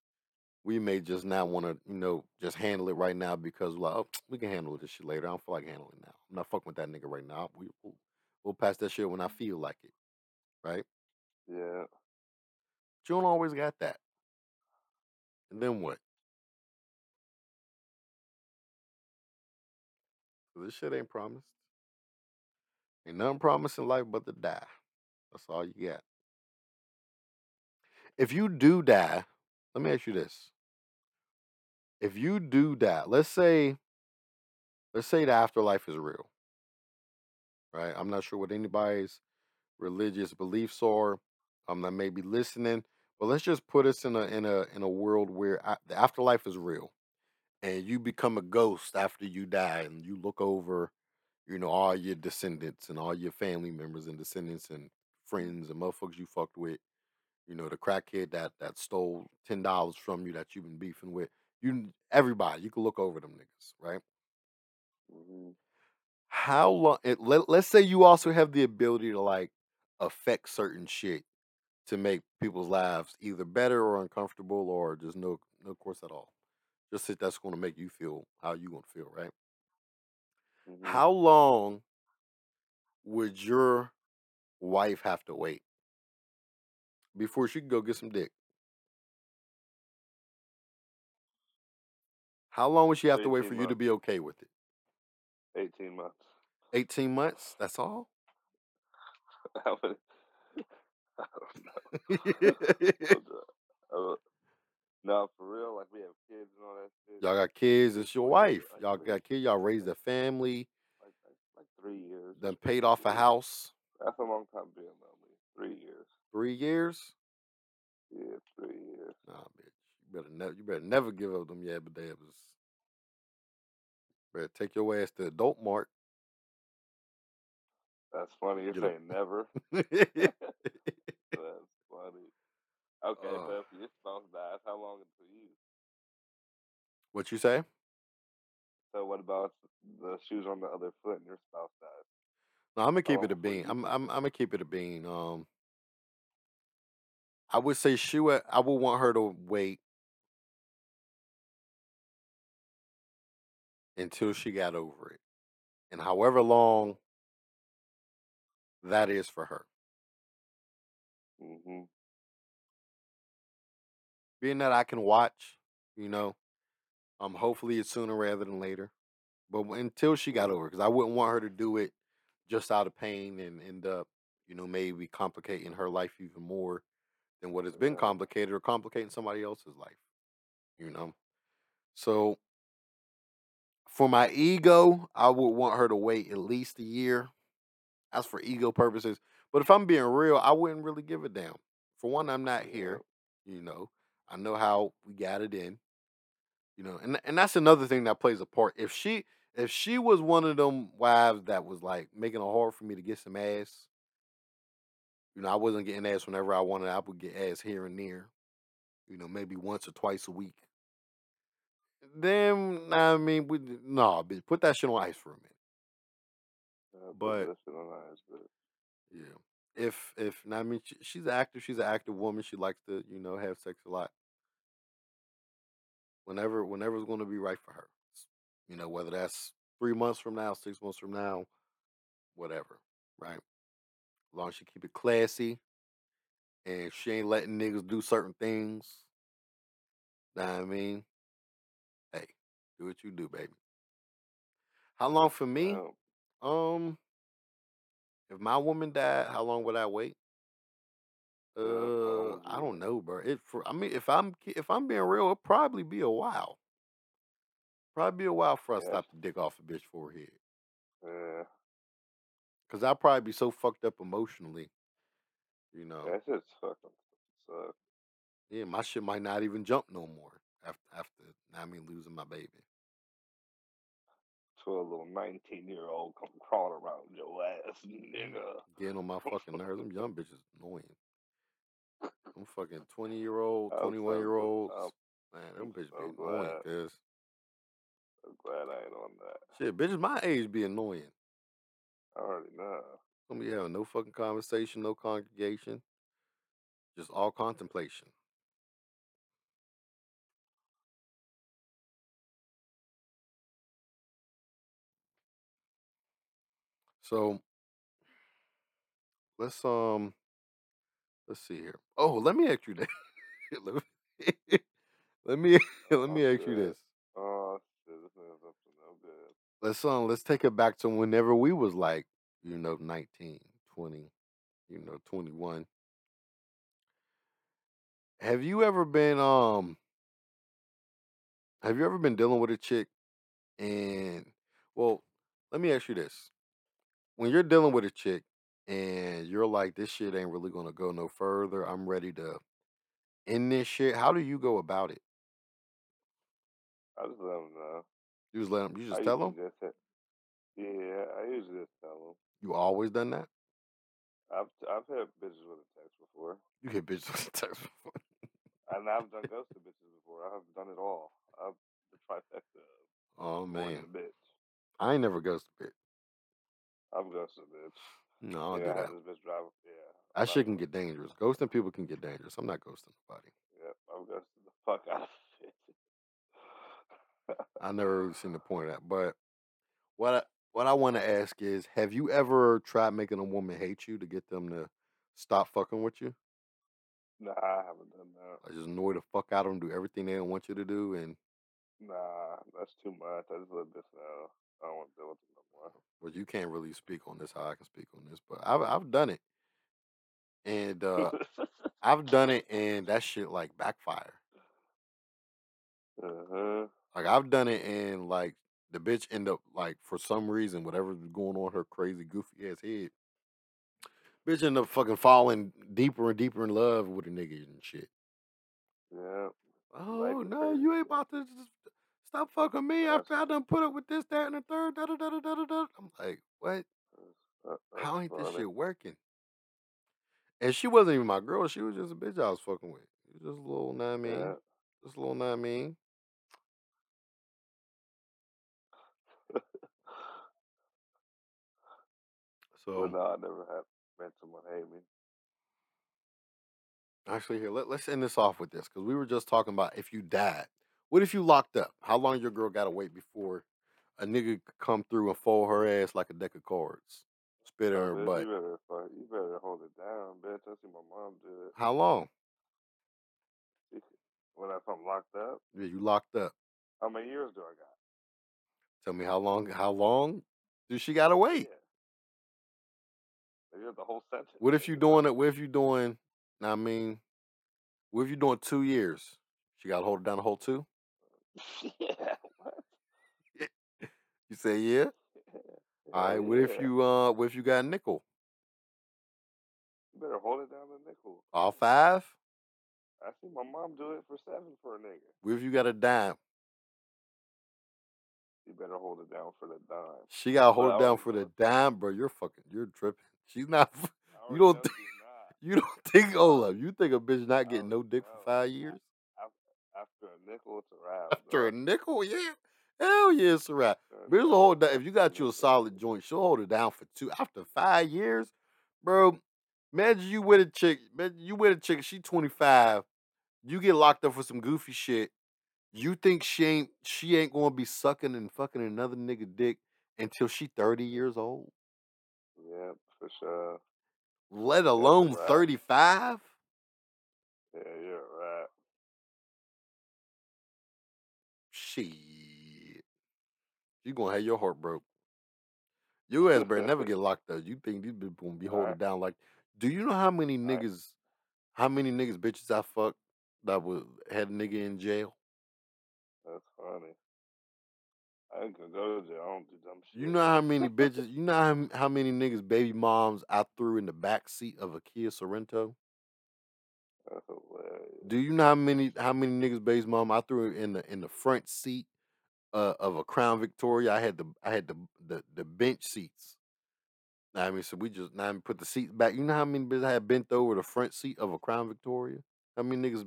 we may just not want to, just handle it right now because we're like, oh, we can handle this shit later. I don't feel like handling it now. I'm not fucking with that nigga right now. We'll pass that shit when I feel like it, right? Yeah. But you don't always got that. And then what? This shit ain't promised. Ain't nothing promised in life but to die. That's all you got. If you do die, let me ask you this. If you do die, let's say the afterlife is real, right? I'm not sure what anybody's religious beliefs are. That may be listening, but let's just put us in a world where the afterlife is real, and you become a ghost after you die, and you look over, all your descendants and all your family members and descendants and friends and motherfuckers you fucked with, the crackhead that stole $10 from you that you've been beefing with. Everybody, you can look over them niggas, right? Mm-hmm. How long? Let's say you also have the ability to affect certain shit to make people's lives either better or uncomfortable or just no course at all. Just shit that's going to make you feel how you going to feel, right? Mm-hmm. How long would your wife have to wait before she could go get some dick? How long would she have to wait for you to be okay with it? 18 months. 18 months? That's all? I don't know. No, for real, we have kids and all that shit. Y'all got kids. It's your wife. Y'all got kids. Y'all raised a family. Like 3 years. Then paid off a house. That's a long time being, though. 3 years. 3 years? Yeah, 3 years. Nah, bitch. You better never give up them yabba dabbas. Better take your ass to Adult Mart. That's funny. You're saying never. That's funny. Okay, so if your spouse dies, how long until you? What you say? So what about the shoes on the other foot and your spouse dies? No, I'm gonna keep it a bean. I'm gonna keep it a bean. I would say I would want her to wait until she got over it, and however long that is for her. Mm-hmm. Being that I can watch, hopefully it's sooner rather than later, but until she got over it, because I wouldn't want her to do it just out of pain and end up, maybe complicating her life even more than what has been complicated, or complicating somebody else's life, so. For my ego, I would want her to wait at least a year. That's for ego purposes. But if I'm being real, I wouldn't really give a damn. For one, I'm not here. I know how we got it in. And that's another thing that plays a part. If she was one of them wives that was making it hard for me to get some ass, I wasn't getting ass whenever I wanted. I would get ass here and there, maybe once or twice a week. Then, bitch, put that shit on ice for a minute. But put that shit on ice, but yeah, she's an actor. She's an active woman. She likes to, have sex a lot. Whenever it's going to be right for her, whether that's 3 months from now, 6 months from now, whatever, right? As long as she keep it classy, and she ain't letting niggas do certain things. Do what you do, baby. How long for me? If my woman died, how long would I wait? I don't know, bro. If I'm being real, it'll probably be a while. Probably be a while for us to stop the dick off the bitch forehead. Yeah. Cause I'll probably be so fucked up emotionally. That shit's fucking suck. Yeah, my shit might not even jump no more. After losing my baby. to a little 19-year-old come crawling around your ass, nigga. Getting on my fucking nerves. Them young bitches annoying. Them fucking 20-year-old, 21-year-olds. Man, them bitches be annoying, cuz. I'm glad I ain't on that. Shit, bitches my age be annoying. I already know. Don't be having no fucking conversation, no congregation. Just all contemplation. So let's see here. Oh, let me ask you that. let me ask you this. Oh shit, this is up to no good. Let's take it back to whenever we was like, 19, 20, 21. Have you ever been dealing with a chick and, well, let me ask you this. When you're dealing with a chick and you're like, this shit ain't really going to go no further, I'm ready to end this shit, how do you go about it? I just let them know. You just let them, you just tell them? Yeah, I usually just tell them. You always done that? I've hit bitches with a text before. You hit bitches with a text before? And I've done ghosted bitches before. I've done it all. I've the trifecta. Oh, man. Bitch. I ain't never ghosted a bitch. I've ghosted a bitch. No, I had this bitch drive. Yeah. That shit can get dangerous. Ghosting people can get dangerous. I'm not ghosting nobody. Yep, I've ghosted the fuck out of it. I never really seen the point of that. But what I want to ask is, have you ever tried making a woman hate you to get them to stop fucking with you? Nah, I haven't done that. I just annoy the fuck out of them, do everything they don't want you to do, and... Nah, that's too much. I just let this know. I don't want to deal with it no more. Well, you can't really speak on this how I can speak on this, but I've done it. And I've done it, and that shit, like, backfire. Uh-huh. Like, I've done it, and, like, the bitch end up, like, for some reason, whatever's going on her crazy, goofy-ass head, bitch end up fucking falling deeper and deeper in love with a nigga and shit. Yeah. Oh, no, you ain't about to just stop fucking me after I done put up with this, that, and the third, da-da-da-da-da-da. I'm like, what? How ain't this shit working? And she wasn't even my girl. She was just a bitch I was fucking with. She was just a little, know what I mean? Yeah. Just a little, know what I mean? So, well, no, I never had someone hate me. Actually, here, let's end this off with this, because we were just talking about if you died. What if you locked up? How long your girl gotta wait before a nigga could come through and fold her ass like a deck of cards? Spit in her butt. You better hold it down, bitch. I see my mom do it. How long? When I'm locked up? Yeah, you locked up. How many years do I got? Tell me how long do she gotta wait? Yeah. The whole sentence. What if you doing? I mean, what if you doing 2 years? She got to hold it down the whole two. Yeah. What? You say yeah? Yeah. All right. What if you got a nickel? You better hold it down the nickel. All five. I see my mom do it for 7 for a nigga. What if you got a dime? You better hold it down for the dime. She got to hold it down for the dime, bro. You're tripping. She's not. You don't think Olaf. You think a bitch not getting no dick for 5 years? After a nickel, it's a wrap. After a nickel, yeah. Hell yeah, it's a wrap. Bitch will hold down. If you got you a solid joint, she'll hold it down for 2. After 5 years, bro. Imagine you with a chick. She 25. You get locked up for some goofy shit. You think she ain't gonna be sucking and fucking another nigga dick until she 30 years old? Yeah, for sure. Let alone 35? Yeah, you're right. Shit. You're gonna have your heart broke. Your ass better never get locked up. You think these people gonna be holding down like, do you know how many niggas bitches I fucked had a nigga in jail? That's funny. I can go to jail. I don't do dumb shit. You know how many bitches, you know how many niggas' baby moms I threw in the back seat of a Kia Sorento? That's hilarious. Do you know how many niggas' baby mom I threw in the front seat of a Crown Victoria. I had the bench seats. I mean, so we just now put the seats back. You know how many bitches I had bent over the front seat of a Crown Victoria? How many niggas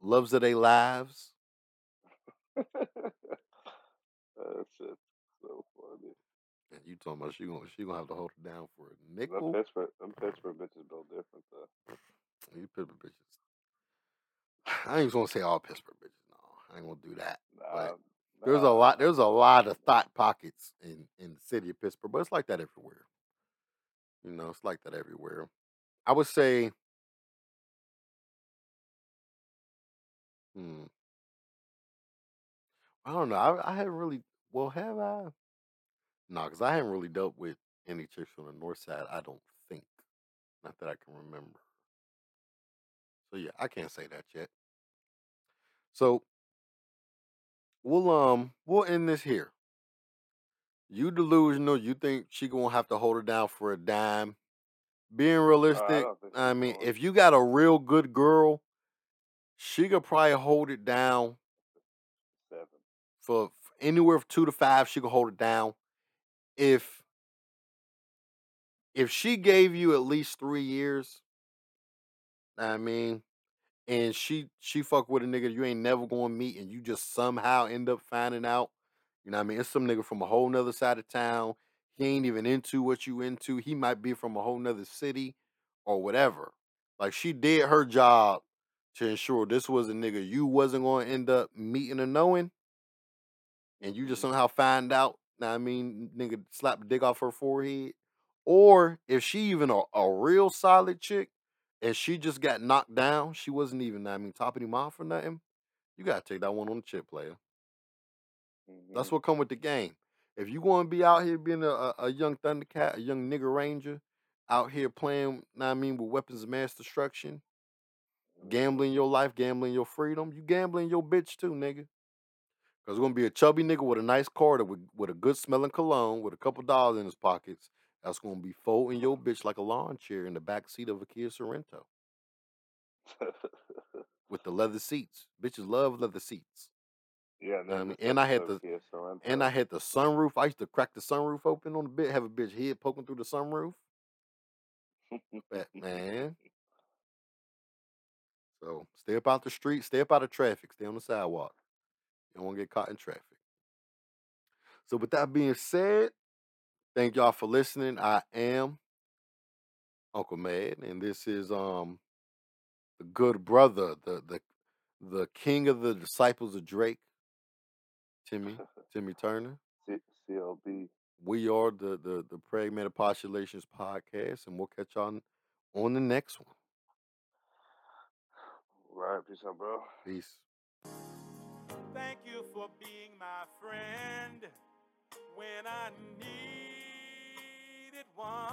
loves of their lives? That shit's so funny. And you talking about she gonna have to hold it down for a nickel? Them Pittsburgh bitches built different though. You Pittsburgh bitches. I ain't just gonna say all Pittsburgh bitches. No, I ain't gonna do that. Nah. There's a lot of thought pockets in the city of Pittsburgh, but it's like that everywhere. You know, it's like that everywhere. I would say, I don't know. I haven't really. Well, have I? No, because I haven't really dealt with any chicks on the north side. I don't think, not that I can remember. So yeah, I can't say that yet. So we'll end this here. You delusional. You think she gonna have to hold her down for a dime? Being realistic, I mean, if you got a real good girl, she could probably hold it down. For anywhere from 2 to 5, she could hold it down. If she gave you at least 3 years, I mean, and she fuck with a nigga you ain't never gonna meet, and you just somehow end up finding out. You know what I mean? It's some nigga from a whole nother side of town. He ain't even into what you into. He might be from a whole nother city or whatever. Like, she did her job to ensure this was a nigga you wasn't going to end up meeting or knowing. And you just somehow find out, I mean, nigga slap a dick off her forehead. Or if she even a real solid chick and she just got knocked down, she wasn't even, I mean, topping him off or nothing, you got to take that one on the chip, player. That's what come with the game. If you going to be out here being a young Thundercat, a young nigga ranger, out here playing, I mean, with weapons of mass destruction, gambling your life, gambling your freedom, you gambling your bitch too, nigga. Because it's going to be a chubby nigga with a nice car, with a good smelling cologne, with a couple dollars in his pockets, that's going to be folding your bitch like a lawn chair in the back seat of a Kia Sorento. With the leather seats. Bitches love leather seats. Yeah, no, I mean, and I had the sunroof. I used to crack the sunroof open on the bit, have a bitch head poking through the sunroof. Man, so stay up out the street, stay up out of traffic, stay on the sidewalk. You don't want to get caught in traffic. So with that being said, thank y'all for listening. I am Uncle Mad, and this is the good brother, the king of the Disciples of Drake. Timmy Turner. CLB. We are the Pragmatic Postulations podcast, and we'll catch y'all on the next one. All right, peace out, bro. Peace. Thank you for being my friend when I needed one.